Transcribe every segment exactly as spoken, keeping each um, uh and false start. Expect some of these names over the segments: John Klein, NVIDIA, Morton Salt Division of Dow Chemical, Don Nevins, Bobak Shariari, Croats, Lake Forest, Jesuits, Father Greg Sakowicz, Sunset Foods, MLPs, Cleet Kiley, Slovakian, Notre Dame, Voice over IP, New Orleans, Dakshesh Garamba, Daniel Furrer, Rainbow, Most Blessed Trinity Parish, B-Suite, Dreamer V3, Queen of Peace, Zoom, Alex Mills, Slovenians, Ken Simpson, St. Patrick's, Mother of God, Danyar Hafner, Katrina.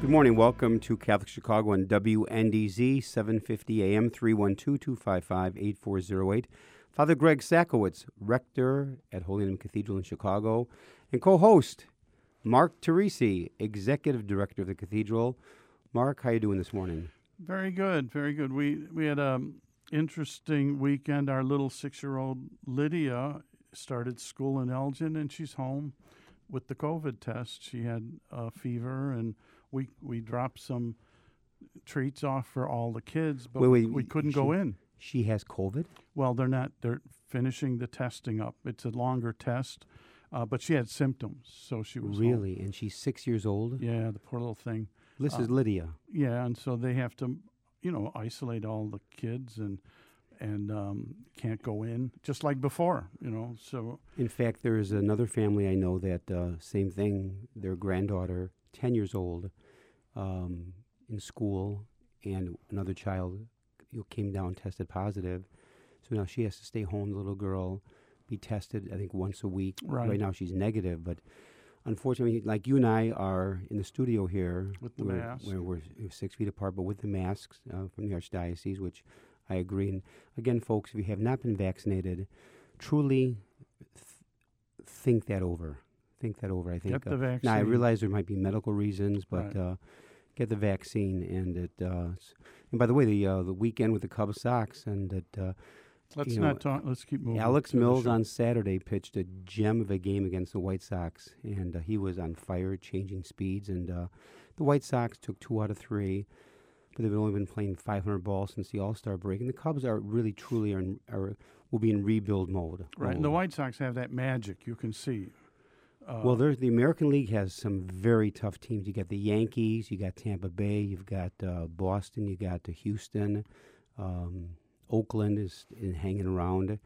Good morning. Welcome to Catholic Chicago on W N D Z, seven fifty A M, three one two, two five five, eight four zero eight. Father Greg Sakowicz, rector at Holy Name Cathedral in Chicago, and co-host Mark Teresi, executive director of the cathedral. Mark, how are you doing this morning? Very good, very good. We we had an interesting weekend. Our little six-year-old Lydia started school in Elgin, and she's home with the COVID test. She had a fever, and We we dropped some treats off for all the kids, but wait, wait, we couldn't she, go in. She has COVID? Well, they're not. They're finishing the testing up. It's a longer test, uh, but she had symptoms, so she was really. Home. And she's six years old. Yeah, the poor little thing. This uh, is Lydia. Yeah, and so they have to, you know, isolate all the kids and and um, can't go in, just like before, you know. So in fact, there is another family I know that uh, same thing. Their granddaughter, ten years old. Um, in school, and another child came down, tested positive. So now she has to stay home, the little girl, be tested, I think, once a week. Right, right now she's negative, but unfortunately, like you and I are in the studio here. With the we're, mask. We're, we're six feet apart, but with the masks uh, from the Archdiocese, which I agree. And again, folks, if you have not been vaccinated, truly th- think that over. Think that over. I think. Get the uh, vaccine. Now I realize there might be medical reasons, but right. uh, get the vaccine, and it. Uh, and by the way, the uh, the weekend with the Cub Sox, and that. Uh, let's you know, not talk. Let's keep moving. Alex Mills on Saturday pitched a gem of a game against the White Sox, and uh, he was on fire, changing speeds, and uh, the White Sox took two out of three, but they've only been playing five hundred balls since the All-Star break, and the Cubs are really, truly, are, in, are will be in rebuild mode. Right, mode. And the White Sox have that magic you can see. Uh, well, there's the American League has some very tough teams. You got the Yankees, you got Tampa Bay, you've got uh, Boston, you got uh, Houston, um, Oakland is, is hanging around.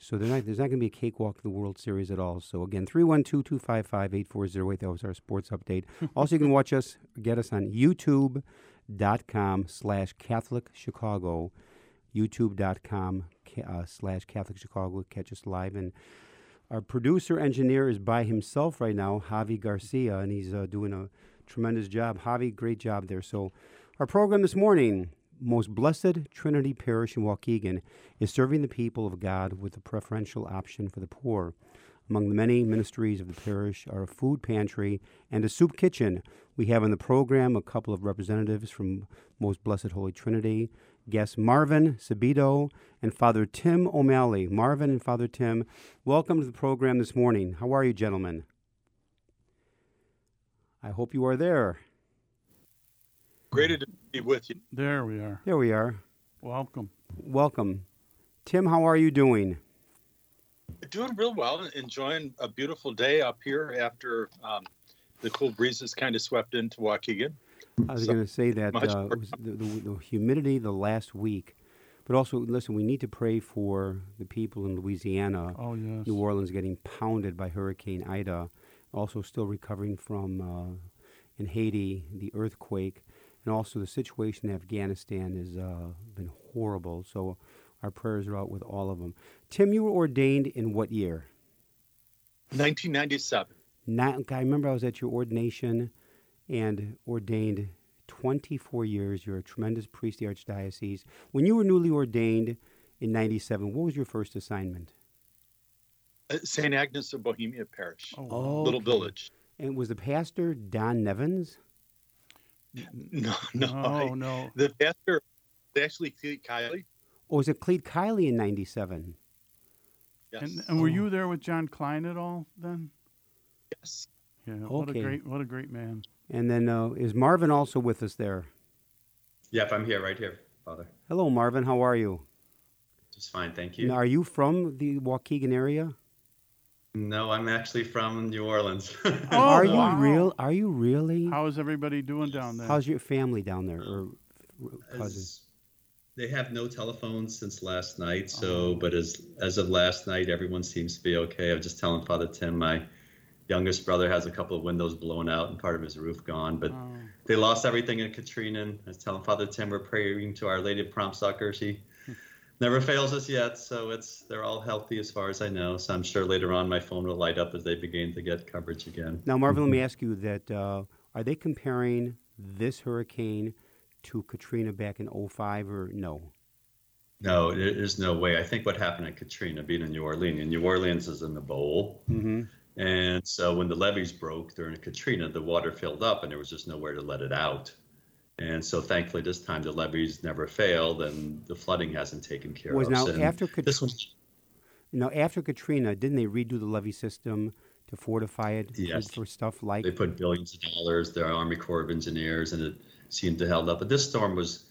So not, there's not going to be a cakewalk in the World Series at all. So again, three one two, two five five, eight four zero eight. That was our sports update. Also, you can watch us, get us on YouTube.com slash Catholic Chicago, YouTube.com uh, slash Catholic Chicago. Catch us live and. Our producer engineer is by himself right now, Javi Garcia, and he's uh, doing a tremendous job. Javi, great job there. So our program this morning, Most Blessed Trinity Parish in Waukegan, is serving the people of God with a preferential option for the poor. Among the many ministries of the parish are a food pantry and a soup kitchen. We have on the program a couple of representatives from Most Blessed Holy Trinity, guests Marvin Sabido and Father Tim O'Malley. Marvin and Father Tim, welcome to the program this morning. How are you, gentlemen? I hope you are there. Great to be with you. There we are. There we are. Welcome. Welcome. Tim, how are you doing? Doing real well. Enjoying a beautiful day up here after um, the cool breezes kind of swept into Waukegan. I was so going to say that uh, it was the, the, the humidity the last week, but also, listen, we need to pray for the people in Louisiana. Oh, yes. New Orleans getting pounded by Hurricane Ida, also still recovering from, uh, in Haiti, the earthquake, and also the situation in Afghanistan has uh, been horrible, so our prayers are out with all of them. Tim, you were ordained in what year? nineteen ninety-seven. Not, I remember I was at your ordination and ordained twenty-four years. You're a tremendous priest of the Archdiocese. When you were newly ordained in ninety-seven, what was your first assignment? Uh, Saint Agnes of Bohemia Parish, oh, okay. Little Village. And was the pastor Don Nevins? No, no. Oh, I, no. The pastor was actually Cleet Kiley. Oh, was it Cleet Kiley in ninety-seven? Yes. And, and were oh. you there with John Klein at all then? Yes. Yeah. Okay. What a great, what a great man. And then uh, is Marvin also with us there? Yep, I'm here, right here, Father. Hello, Marvin. How are you? Just fine, thank you. Now, are you from the Waukegan area? No, I'm actually from New Orleans. oh, are wow. you real? Are you really? How is everybody doing down there? How's your family down there, or cousins? They have no telephones since last night, so oh. but as as of last night, everyone seems to be okay. I was just telling Father Tim, my youngest brother has a couple of windows blown out and part of his roof gone, but oh. they lost everything in Katrina. And I was telling Father Tim, we're praying to Our Lady of Prompt Succor. She never fails us yet, so it's they're all healthy as far as I know. So I'm sure later on my phone will light up as they begin to get coverage again. Now, Marvin, mm-hmm. let me ask you that: uh, are they comparing this hurricane to Katrina back in oh five or no? No, there's no way. I think what happened at Katrina, being in New Orleans, and New Orleans is in the bowl. Mm-hmm. And so when the levees broke during Katrina, the water filled up and there was just nowhere to let it out. And so thankfully this time the levees never failed and the flooding hasn't taken care was of. Now, after Kat- this was- now after Katrina, didn't they redo the levee system to fortify it yes. for stuff like? They put billions of dollars, their Army Corps of Engineers, and it seemed to held up. But this storm was,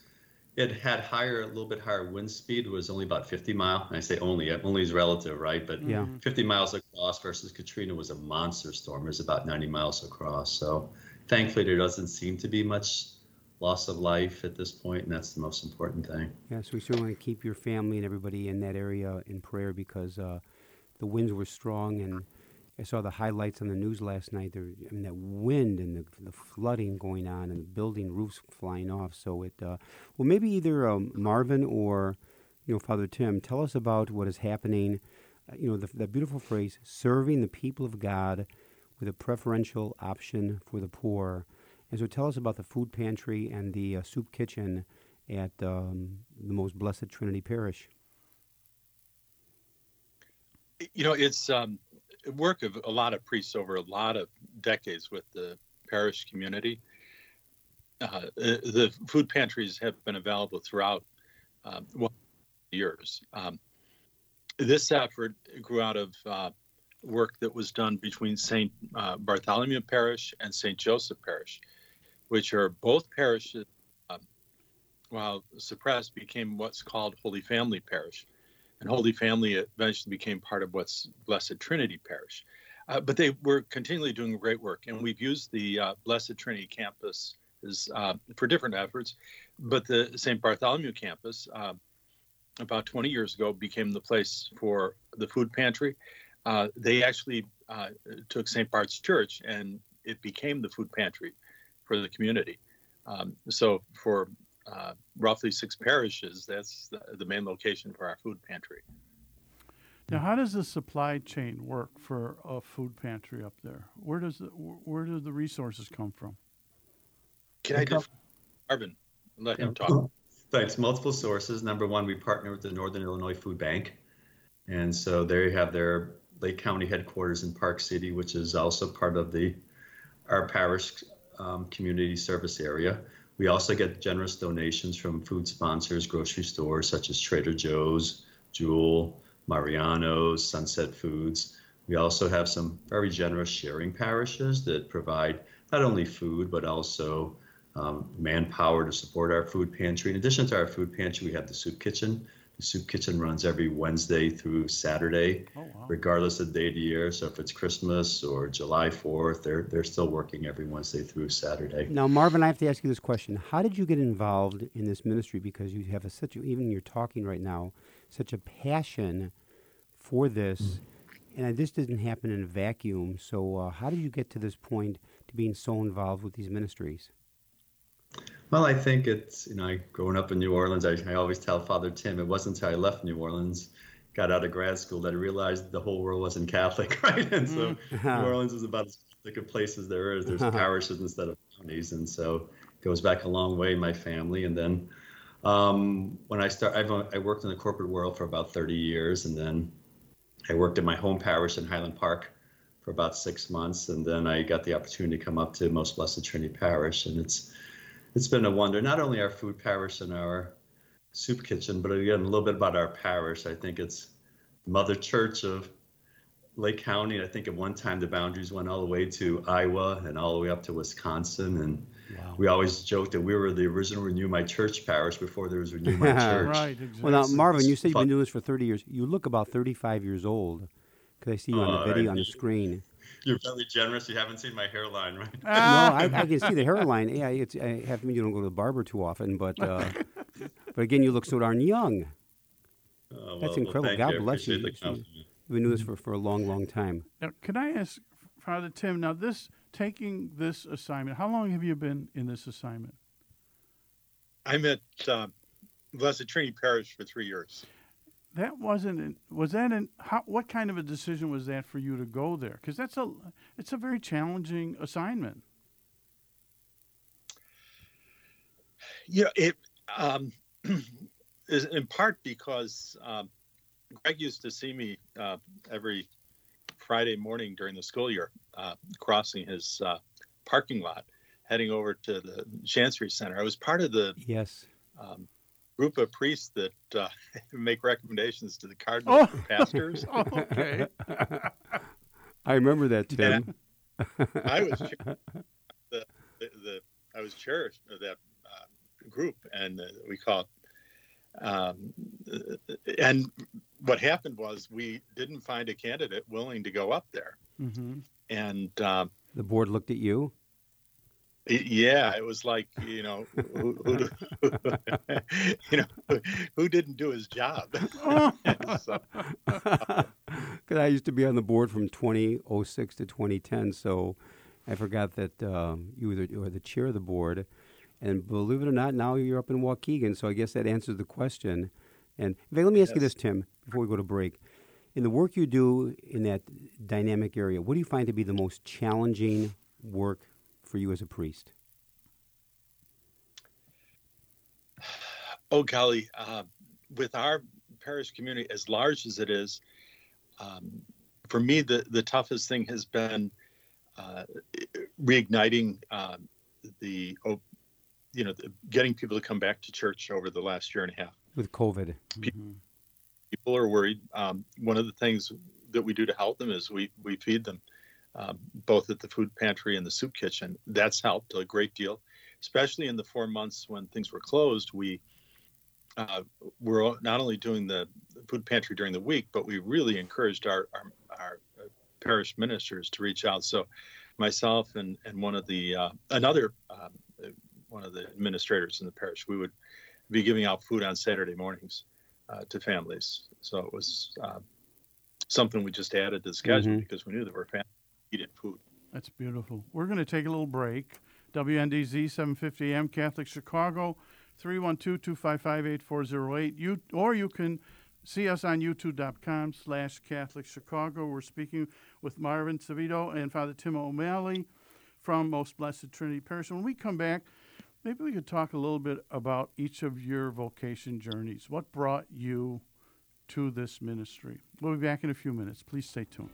it had higher, a little bit higher wind speed, was only about fifty mile. And I say only, only is relative, right? But yeah. fifty miles across versus Katrina was a monster storm. It was about ninety miles across. So thankfully there doesn't seem to be much loss of life at this point, and that's the most important thing. Yeah, so we certainly keep your family and everybody in that area in prayer, because uh, the winds were strong, and I saw the highlights on the news last night. There, I mean, that wind and the, the flooding going on and the building roofs flying off. So it, uh, well, maybe either um, Marvin or, you know, Father Tim, tell us about what is happening. Uh, you know, the, the beautiful phrase, serving the people of God with a preferential option for the poor. And so tell us about the food pantry and the uh, soup kitchen at um, the Most Blessed Trinity Parish. You know, it's... Um work of a lot of priests over a lot of decades with the parish community. Uh, the food pantries have been available throughout um, years. Um, this effort grew out of uh, work that was done between Saint Uh, Bartholomew Parish and Saint Joseph Parish, which are both parishes, uh, while suppressed, became what's called Holy Family Parish. And Holy Family eventually became part of what's Blessed Trinity Parish. Uh, but they were continually doing great work. And we've used the uh, Blessed Trinity campus is, uh, for different efforts. But the Saint Bartholomew campus, uh, about twenty years ago, became the place for the food pantry. Uh, they actually uh, took Saint Bart's Church, and it became the food pantry for the community. Um, so for... Uh, roughly six parishes, that's the, the main location for our food pantry. Now, how does the supply chain work for a food pantry up there? Where does the, where do the resources come from? Can I just, Marvin, let him talk. Thanks. Multiple sources. Number one, we partner with the Northern Illinois Food Bank. And so they have their Lake County headquarters in Park City, which is also part of the our parish um, community service area. We also get generous donations from food sponsors, grocery stores such as Trader Joe's, Jewel, Mariano's, Sunset Foods. We also have some very generous sharing parishes that provide not only food, but also um, manpower to support our food pantry. In addition to our food pantry, we have the soup kitchen. The soup kitchen runs every Wednesday through Saturday, oh, wow. regardless of the day of the year. So if it's Christmas or July fourth, they're they're still working every Wednesday through Saturday. Now, Marvin, I have to ask you this question. How did you get involved in this ministry? Because you have a, such, even you're talking right now, such a passion for this. Mm-hmm. And this didn't happen in a vacuum. So uh, how did you get to this point to being so involved with these ministries? Well, I think it's, you know, growing up in New Orleans, I, I always tell Father Tim, it wasn't until I left New Orleans, got out of grad school, that I realized the whole world wasn't Catholic, right? And so uh-huh. New Orleans is about as Catholic a place as there is. There's uh-huh. parishes instead of counties, and so it goes back a long way, my family. And then um, when I start, I've, I worked in the corporate world for about thirty years, and then I worked in my home parish in Highland Park for about six months, and then I got the opportunity to come up to Most Blessed Trinity Parish, and it's It's been a wonder, not only our food parish and our soup kitchen, but again, a little bit about our parish. I think it's Mother Church of Lake County. And I think at one time the boundaries went all the way to Iowa and all the way up to Wisconsin. And wow. we always joked that we were the original Renew My Church parish before there was Renew My Church. Right, exactly. Well, now, Marvin, you say you've been doing this for thirty years. You look about thirty-five years old because I see you on the uh, video I, on the screen. You're really generous. You haven't seen my hairline, right? No, I, I can see the hairline. Yeah, it's, I have to mean you don't go to the barber too often, but uh, but again, you look so darn young. Uh, well, That's incredible. Well, God you. bless you. We've been doing this for, for a long, long time. Now, can I ask, Father Tim, now this taking this assignment, how long have you been in this assignment? I'm at uh, Blessed Trinity Parish for three years. That wasn't, an, was that an, how, what kind of a decision was that for you to go there? Because that's a, it's a very challenging assignment. Yeah, it um, is in part because um, Greg used to see me uh, every Friday morning during the school year, uh, crossing his uh, parking lot, heading over to the Chancery Center. I was part of the... Yes. Um, group of priests that uh, make recommendations to the cardinal oh. pastors. Oh, okay. I remember that, Tim. I, I was chair, the, the, the I was chair of that uh, group, and uh, we called. Um, and what happened was we didn't find a candidate willing to go up there, mm-hmm. and um, the board looked at you. Yeah, it was like, you know, who, who, who, you know, who didn't do his job? Because so, uh, I used to be on the board from twenty oh six to twenty ten, so I forgot that um, you were the, you were the chair of the board. And believe it or not, now you're up in Waukegan, so I guess that answers the question. And let me ask yes. you this, Tim, before we go to break. In the work you do in that dynamic area, what do you find to be the most challenging work for you as a priest? Oh, golly. Uh, with our parish community, as large as it is, um, for me, the, the toughest thing has been uh, reigniting uh, the, you know, the, getting people to come back to church over the last year and a half. With COVID. People, mm-hmm. people are worried. Um, one of the things that we do to help them is we, we feed them. Um, both at the food pantry and the soup kitchen. That's helped a great deal, especially in the four months when things were closed. We uh, were not only doing the food pantry during the week, but we really encouraged our, our, our parish ministers to reach out. So myself and, and one of the, uh, another, um, one of the administrators in the parish, we would be giving out food on Saturday mornings uh, to families. So it was uh, something we just added to the schedule mm-hmm. because we knew there were families. Food. That's beautiful. We're going to take a little break. W N D Z seven fifty A M Catholic Chicago, three one two, two five five, eight four zero eight. You, or you can see us on youtube.com slash Catholic Chicago. We're speaking with Marvin Sabido and Father Tim O'Malley from Most Blessed Trinity Parish. When we come back, maybe we could talk a little bit about each of your vocation journeys. What brought you to this ministry? We'll be back in a few minutes. Please stay tuned.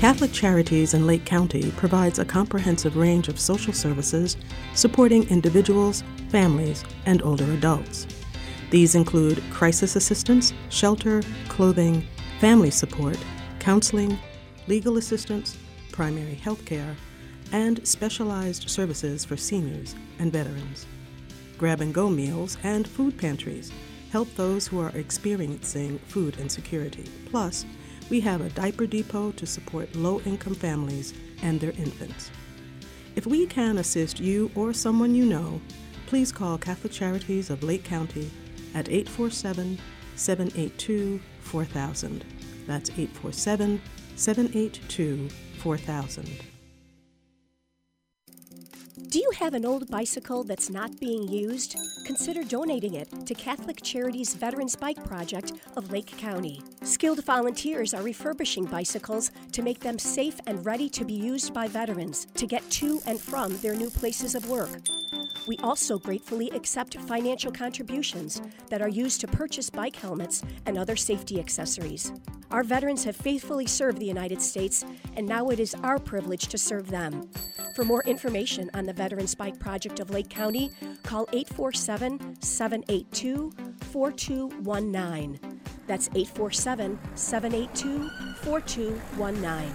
Catholic Charities in Lake County provides a comprehensive range of social services supporting individuals, families, and older adults. These include crisis assistance, shelter, clothing, family support, counseling, legal assistance, primary health care, and specialized services for seniors and veterans. Grab-and-go meals and food pantries help those who are experiencing food insecurity. Plus, we have a diaper depot to support low-income families and their infants. If we can assist you or someone you know, please call Catholic Charities of Lake County at eight four seven, seven eight two, four thousand. That's eight four seven, seven eight two, four thousand. Do you have an old bicycle that's not being used? Consider donating it to Catholic Charities Veterans Bike Project of Lake County. Skilled volunteers are refurbishing bicycles to make them safe and ready to be used by veterans to get to and from their new places of work. We also gratefully accept financial contributions that are used to purchase bike helmets and other safety accessories. Our veterans have faithfully served the United States, and now it is our privilege to serve them. For more information on the Veterans Bike Project of Lake County, call eight four seven, seven eight two, four two one nine. That's eight four seven, seven eight two, four two one nine.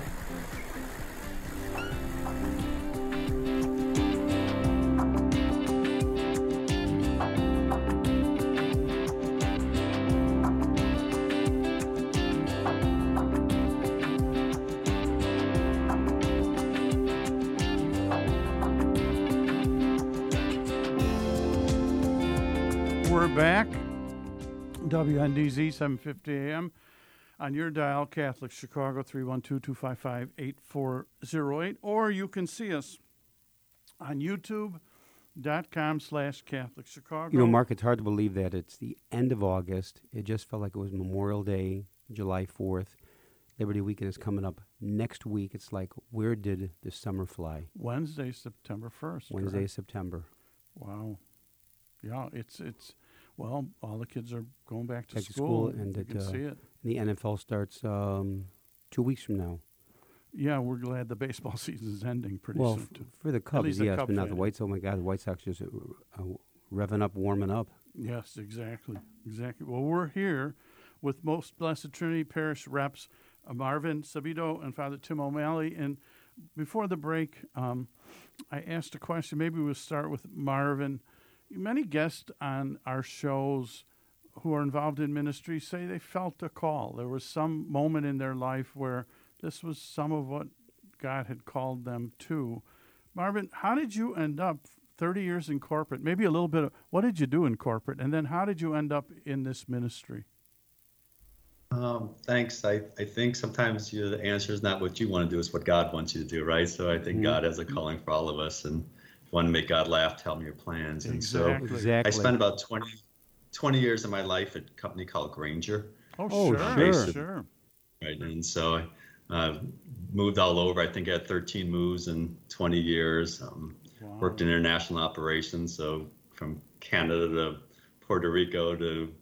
Back, W N D Z seven fifty A M on your dial, Catholic Chicago three one two, two five five, eight four zero eight, or you can see us on youtube dot com slash Catholic Chicago. You know, Mark, it's hard to believe that it's the end of August. It just felt like it was Memorial Day, July fourth. Liberty Weekend is coming up next week. It's like, where did the summer fly? Wednesday, September first. Wednesday, correct? September. Wow. Yeah, it's it's. Well, all the kids are going back to back school. To school and you it, can uh, see it. The N F L starts um, two weeks from now. Yeah, we're glad the baseball season is ending pretty well, soon. Well, f- for the Cubs, yes, the Cubs but not the White Sox. Oh, my God, the White Sox just uh, revving up, warming up. Yes, exactly, exactly. Well, we're here with Most Blessed Trinity Parish reps uh, Marvin Sabido and Father Tim O'Malley. And before the break, um, I asked a question. Maybe we'll start with Marvin. Many guests on our shows who are involved in ministry say they felt a call. There was some moment in their life where this was some of what God had called them to. Marvin, how did you end up thirty years in corporate? Maybe a little bit of what did you do in corporate, and then how did you end up in this ministry? Um, thanks. I, I think sometimes you, the answer is not what you want to do, it's what God wants you to do, right? So I think mm-hmm. God has a calling for all of us, and want to make God laugh, tell me your plans. And exactly. so exactly. I spent about twenty, twenty years of my life at a company called Grainger. Oh, oh sure, sure. sure. Right, and so I uh, moved all over. I think I had thirteen moves in twenty years. Um, wow. Worked in international operations, so from Canada to Puerto Rico to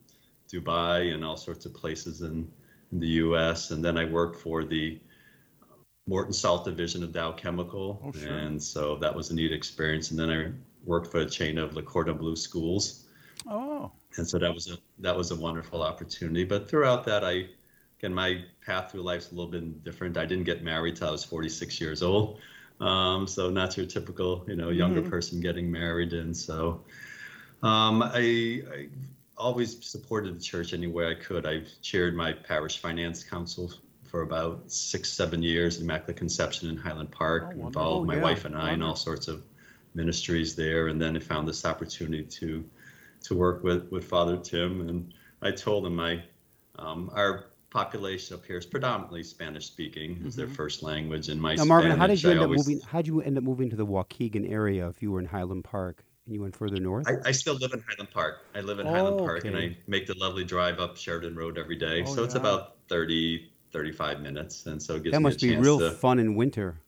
Dubai and all sorts of places in, in the U S. And then I worked for the Morton Salt Division of Dow Chemical, oh, sure. and so that was a neat experience. And then I worked for a chain of Le Cordon Bleu schools. Oh. And so that was a that was a wonderful opportunity. But throughout that, I again my path through life's a little bit different. I didn't get married till I was forty-six years old, um, so not your typical you know younger mm-hmm. person getting married. And so um, I, I always supported the church any way I could. I chaired my parish finance council for about six, seven years, Immaculate Conception in Highland Park, oh, involved oh, my yeah. wife and I in all sorts of ministries there. And then I found this opportunity to to work with, with Father Tim. And I told him I, um, our population up here is predominantly Spanish speaking, mm-hmm. is their first language. And my now, Marvin, Spanish, how did you end up always, moving? How did you end up moving to the Waukegan area if you were in Highland Park? You went further north? I, I still live in Highland Park. I live in oh, Highland Park, okay. and I make the lovely drive up Sheridan Road every day. Oh, so yeah. it's about thirty, thirty-five minutes, and so it gives that me must a be real to, fun in winter.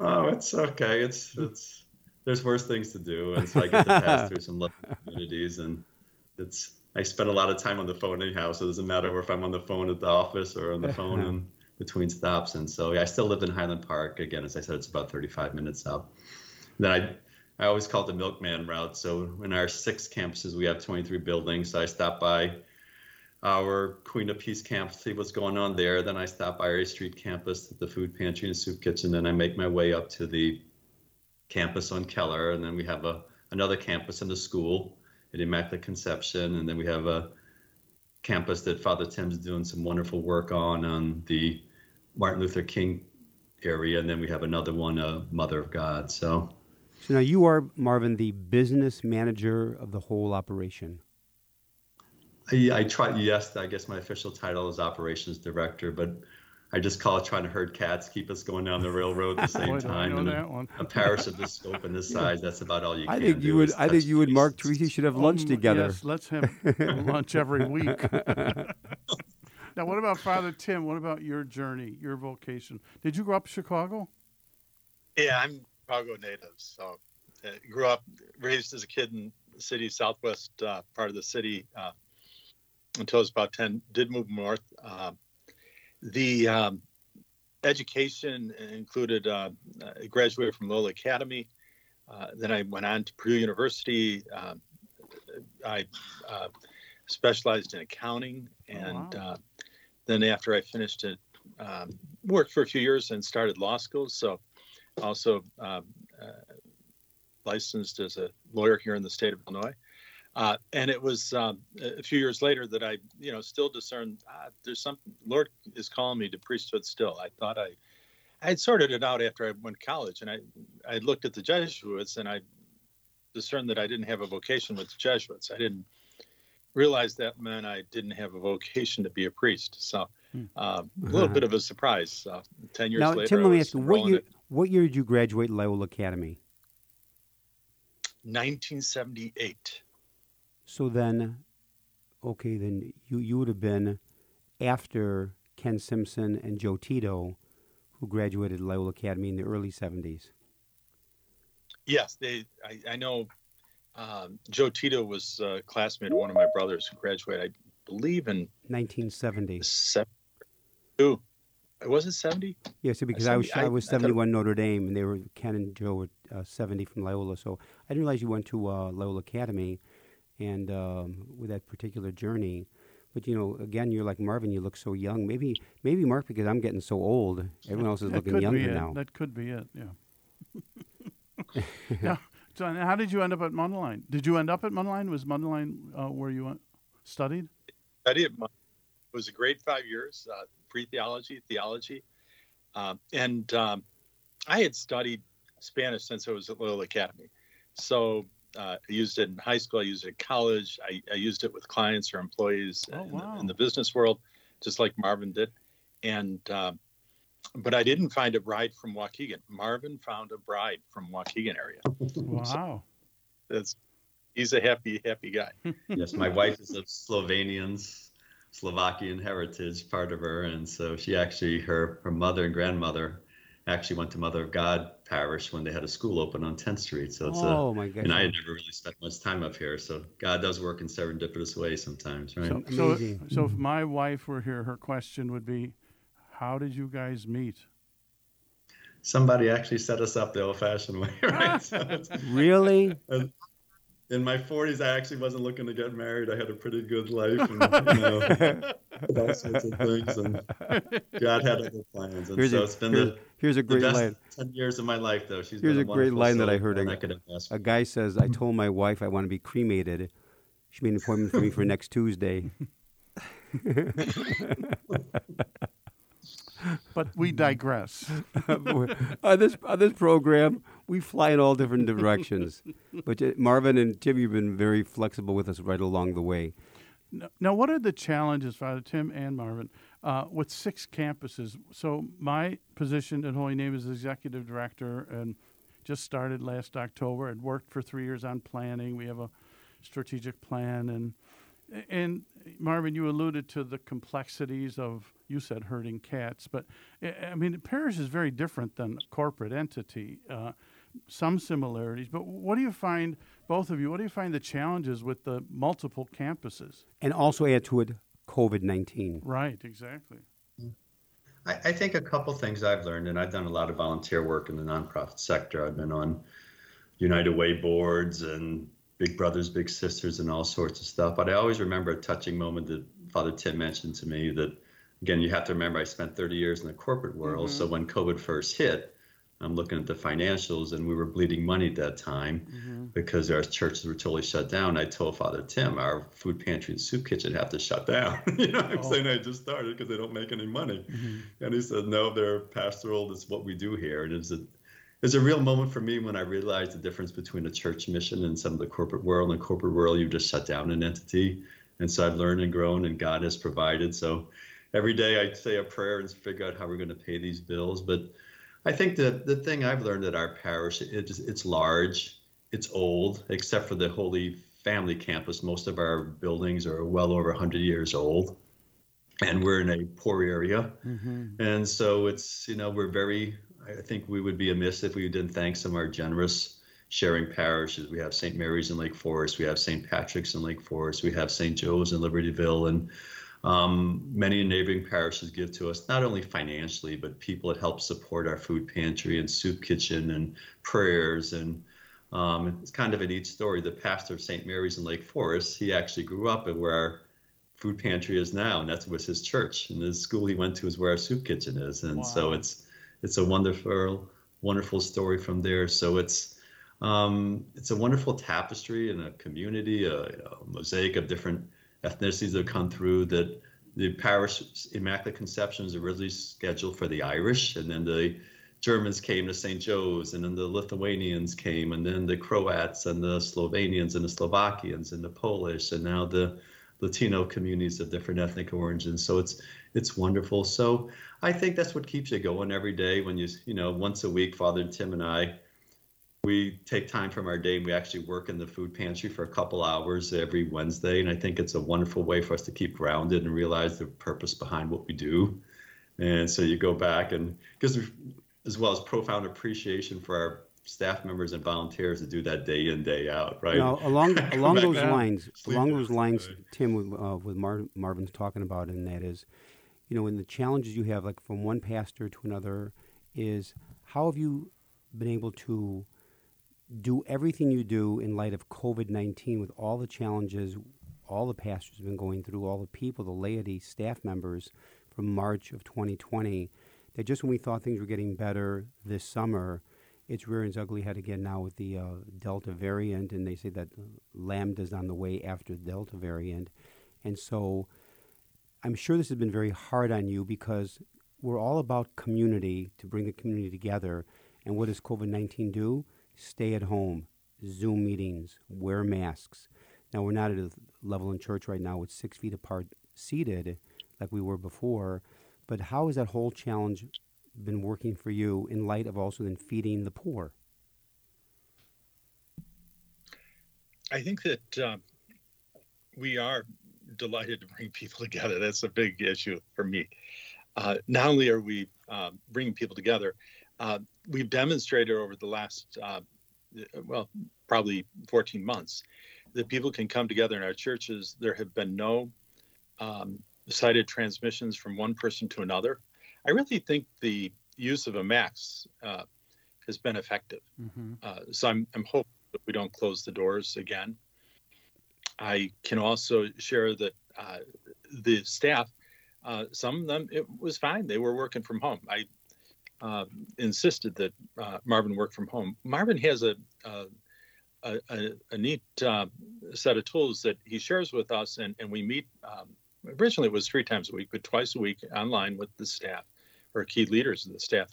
Oh, it's okay. It's it's there's worse things to do, and so I get to pass through some lovely communities, and it's I spend a lot of time on the phone anyhow, so it doesn't matter if I'm on the phone at the office or on the phone in between stops. And so yeah, I still live in Highland Park. Again, as I said, it's about thirty-five minutes out. Then I. I always call it the milkman route. So in our six campuses, we have twenty-three buildings. So I stop by our Queen of Peace campus, see what's going on there. Then I stop by our Street campus at the food pantry and soup kitchen. Then I make my way up to the campus on Keller. And then we have a another campus in the school at Immaculate Conception. And then we have a campus that Father Tim's doing some wonderful work on, on the Martin Luther King area. And then we have another one, uh, Mother of God. So... So now you are, Marvin, the business manager of the whole operation. I, I try, yes, I guess my official title is Operations Director, but I just call it trying to herd cats, keep us going down the railroad at the same time. And a, a parish of this scope and this size, that's about all you can I think do you would. I think you and Mark Teresi should have lunch um, together. Yes, let's have lunch every week. Now, what about Father Tim? What about your journey, your vocation? Did you grow up in Chicago? Yeah, I'm Chicago native, so I grew up, raised as a kid in the city, southwest uh, part of the city uh, until I was about ten, did move north. Uh, The um, education included, uh, I graduated from Loyola Academy. Uh, then I went on to Purdue University. Uh, I uh, specialized in accounting. And oh, wow. uh, then after I finished it, um, worked for a few years and started law school. So also um, uh, licensed as a lawyer here in the state of Illinois. Uh, and it was um, a few years later that I, you know, still discerned ah, there's something, Lord is calling me to priesthood still. I thought I, I had sorted it out after I went to college, and I, I looked at the Jesuits and I discerned that I didn't have a vocation with the Jesuits. I didn't realize that meant I didn't have a vocation to be a priest. So uh, mm-hmm. a little bit of a surprise. Uh, ten years now, later. Now, Tim, let me ask you, what year, what year did you graduate Loyola Academy? nineteen seventy-eight. So then, okay, then you, you would have been after Ken Simpson and Joe Tito, who graduated Loyola Academy in the early seventies. Yes, they. I, I know um, Joe Tito was a classmate of one of my brothers who graduated, I believe, in nineteen seventy. seventy-two. It wasn't seventy? Yes, because I, I was I, I was seventy-one I Notre Dame, and they were Ken and Joe were uh, seventy from Loyola. So I didn't realize you went to uh, Loyola Academy. And um, with that particular journey, but you know, again, you're like Marvin. You look so young. Maybe, maybe Mark, because I'm getting so old. Everyone else is that looking younger now. That could be it. Yeah. Now, John, how did you end up at Mundelein? Did you end up at Mundelein? Was Mundelein uh, where you studied? I did. It was a great five years, uh, pre-theology, theology, um, and um, I had studied Spanish since I was at Loyola Academy, so. Uh, I used it in high school. I used it in college. I, I used it with clients or employees oh, in, wow. the, in the business world, just like Marvin did. And uh, but I didn't find a bride from Waukegan. Marvin found a bride from Waukegan area. Wow, so that's he's a happy, happy guy. Yes, my wife is of Slovenians, Slovakian heritage, part of her, and so she actually her her mother and grandmother. Actually went to Mother of God Parish when they had a school open on tenth street. So it's oh, a, my goodness. And I had never really spent much time up here. So God does work in serendipitous ways sometimes, right? So, so, if, so if my wife were here, her question would be, how did you guys meet? Somebody actually set us up the old-fashioned way, right? So really? In my forties, I actually wasn't looking to get married. I had a pretty good life, and you know, all sorts of things. And God had other plans, and here's so a, it's been here's, the here's a great the best line. ten years of my life, though. She's here's been a, a great line that I heard. I, I a guy says, "I told my wife I want to be cremated. She made an appointment for me for next Tuesday." But we digress. on, this, on this program, we fly in all different directions. But uh, Marvin and Tim, you've been very flexible with us right along the way. Now, now what are the challenges, Father Tim and Marvin, uh, with six campuses? So my position at Holy Name is executive director and just started last October. I'd worked for three years on planning. We have a strategic plan. And and Marvin, you alluded to the complexities of, you said herding cats, but I mean, the parish is very different than a corporate entity. Uh, some similarities, but what do you find, both of you, what do you find the challenges with the multiple campuses? And also add to it covid nineteen. Right, exactly. I, I think a couple things I've learned, and I've done a lot of volunteer work in the nonprofit sector. I've been on United Way boards and Big Brothers, Big Sisters, and all sorts of stuff. But I always remember a touching moment that Father Tim mentioned to me that, again, you have to remember I spent thirty years in the corporate world. Mm-hmm. So when COVID first hit, I'm looking at the financials, and we were bleeding money at that time mm-hmm. because our churches were totally shut down. I told Father Tim, our food pantry and soup kitchen have to shut down. you know, I'm oh. saying I just started because they don't make any money. Mm-hmm. And he said, no, they're pastoral. That's what we do here. And it's a It's a real moment for me when I realized the difference between a church mission and some of the corporate world. In the corporate world, you just shut down an entity. And so I've learned and grown, and God has provided. So every day I'd say a prayer and figure out how we're going to pay these bills. But I think that the thing I've learned at our parish, it's, it's large, it's old, except for the Holy Family campus. Most of our buildings are well over one hundred years old, and we're in a poor area. Mm-hmm. And so it's, you know, we're very, I think we would be amiss if we didn't thank some of our generous sharing parishes. We have Saint Mary's in Lake Forest. We have Saint Patrick's in Lake Forest. We have Saint Joe's in Libertyville. And um, many neighboring parishes give to us, not only financially, but people that help support our food pantry and soup kitchen and prayers. And um, it's kind of a neat story. The pastor of Saint Mary's in Lake Forest, he actually grew up at where our food pantry is now. And that was his church. And the school he went to is where our soup kitchen is. And wow. so it's it's a wonderful, wonderful story from there. So it's Um, it's a wonderful tapestry and a community, a, a mosaic of different ethnicities that come through. That the parish Immaculate Conception was originally scheduled for the Irish, and then the Germans came to Saint Joe's, and then the Lithuanians came, and then the Croats and the Slovenians and the Slovakians and the Polish, and now the Latino communities of different ethnic origins. So it's it's wonderful. So I think that's what keeps you going every day. When you you know once a week, Father Tim and I, we take time from our day and we actually work in the food pantry for a couple hours every Wednesday. And I think it's a wonderful way for us to keep grounded and realize the purpose behind what we do. And so you go back and gives as well as profound appreciation for our staff members and volunteers to do that day in, day out. Right. Now, along along those down, lines, along those lines, right. Tim, with, uh, with Mar- Marvin's talking about, and that is, you know, in the challenges you have, like from one pastor to another, is how have you been able to do everything you do in light of COVID nineteen with all the challenges all the pastors have been going through, all the people, the laity, staff members from March of twenty twenty, that just when we thought things were getting better this summer, it's rearing its ugly head again now with the uh, Delta variant, and they say that Lambda's on the way after the Delta variant. And so I'm sure this has been very hard on you because we're all about community, to bring the community together. And what does COVID nineteen do? Stay at home, Zoom meetings, wear masks. Now, we're not at a level in church right now with six feet apart seated like we were before, but how has that whole challenge been working for you in light of also then feeding the poor? I think that um, we are delighted to bring people together. That's a big issue for me. Uh, not only are we uh, bringing people together, uh, we've demonstrated over the last, uh, well, probably fourteen months, that people can come together in our churches. There have been no um, cited transmissions from one person to another. I really think the use of a max uh, has been effective. Mm-hmm. Uh, so I'm, I'm hoping that we don't close the doors again. I can also share that uh, the staff, uh, some of them, it was fine. They were working from home. I Uh, insisted that uh, Marvin work from home. Marvin has a uh, a, a, a neat uh, set of tools that he shares with us, and, and we meet, um, originally it was three times a week, but twice a week online with the staff, or key leaders of the staff.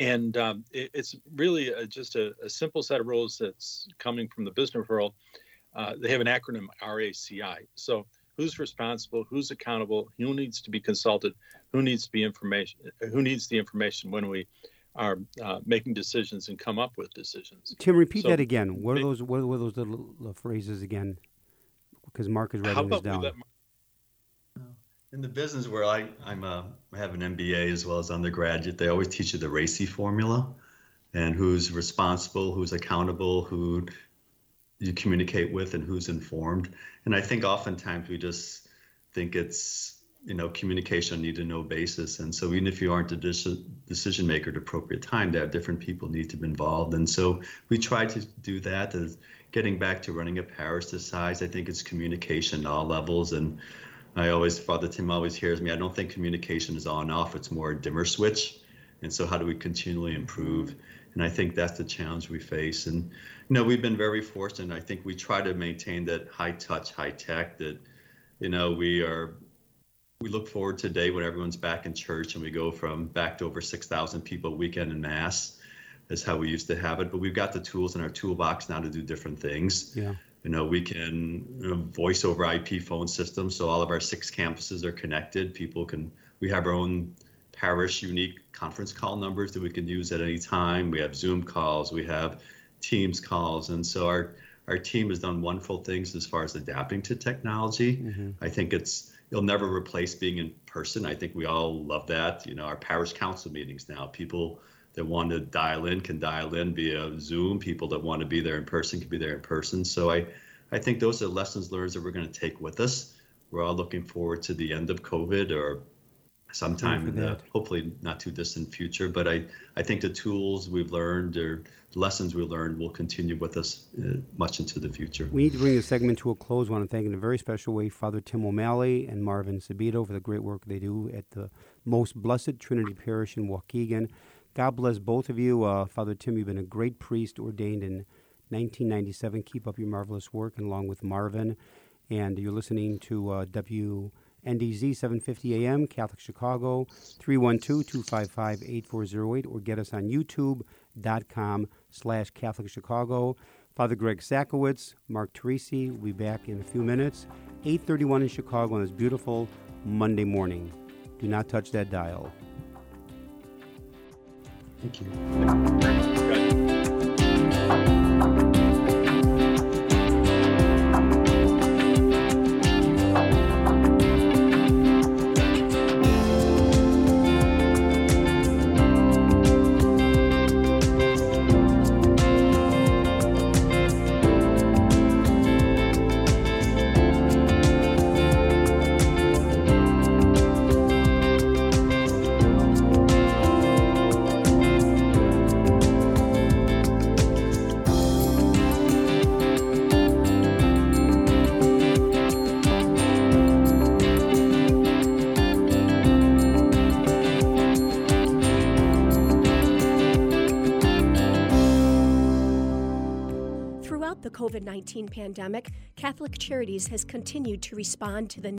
And um, it, it's really a, just a, a simple set of rules that's coming from the business world. Uh, they have an acronym, R A C I. So who's responsible, who's accountable, who needs to be consulted, who needs to be information, who needs the information when we are uh, making decisions and come up with decisions. Tim, repeat so, that again. What are those? What were those little, little phrases again? Because Mark is writing this down. Mark- In the business world, I I'm a, I have an M B A as well as undergraduate. They always teach you the R A C I formula, and who's responsible, who's accountable, who you communicate with, and who's informed. And I think oftentimes we just think it's, you know, communication on need to know basis. And so even if you aren't a decision maker at appropriate time, to have different people need to be involved. And so we try to do that. As getting back to running a parish this size, I think it's communication at all levels. And I always, Father Tim always hears me, I don't think communication is on and off, it's more a dimmer switch. And so how do we continually improve? And I think that's the challenge we face. And, you know, we've been very fortunate. I think we try to maintain that high touch, high tech that, you know, we are, we look forward to a day when everyone's back in church and we go from back to over six thousand people a weekend in mass is how we used to have it. But we've got the tools in our toolbox now to do different things. Yeah. You know, we can you know, voice over I P phone system, so all of our six campuses are connected. People can, we have our own parish unique conference call numbers that we can use at any time. We have Zoom calls, we have Teams calls. And so our, our team has done wonderful things as far as adapting to technology. Mm-hmm. I think it's, it'll never replace being in person. I think we all love that. You know, our parish council meetings now, people that want to dial in can dial in via Zoom. People that want to be there in person can be there in person. So I, I think those are lessons learned that we're going to take with us. We're all looking forward to the end of COVID or sometime in the hopefully not too distant future. But I, I think the tools we've learned or lessons we learned will continue with us uh, much into the future. We need to bring this segment to a close. I want to thank in a very special way Father Tim O'Malley and Marvin Sabido for the great work they do at the Most Blessed Trinity Parish in Waukegan. God bless both of you. Uh, Father Tim, you've been a great priest, ordained in nineteen ninety-seven. Keep up your marvelous work, and along with Marvin. And you're listening to uh, W N D Z seven fifty A M, Catholic Chicago, three one two, two five five, eight four zero eight, or get us on youtube.com slash Catholic Chicago. Father Greg Sakowicz, Mark Teresi, will be back in a few minutes, eight thirty-one in Chicago on this beautiful Monday morning. Do not touch that dial. Thank you. COVID nineteen pandemic, Catholic Charities has continued to respond to the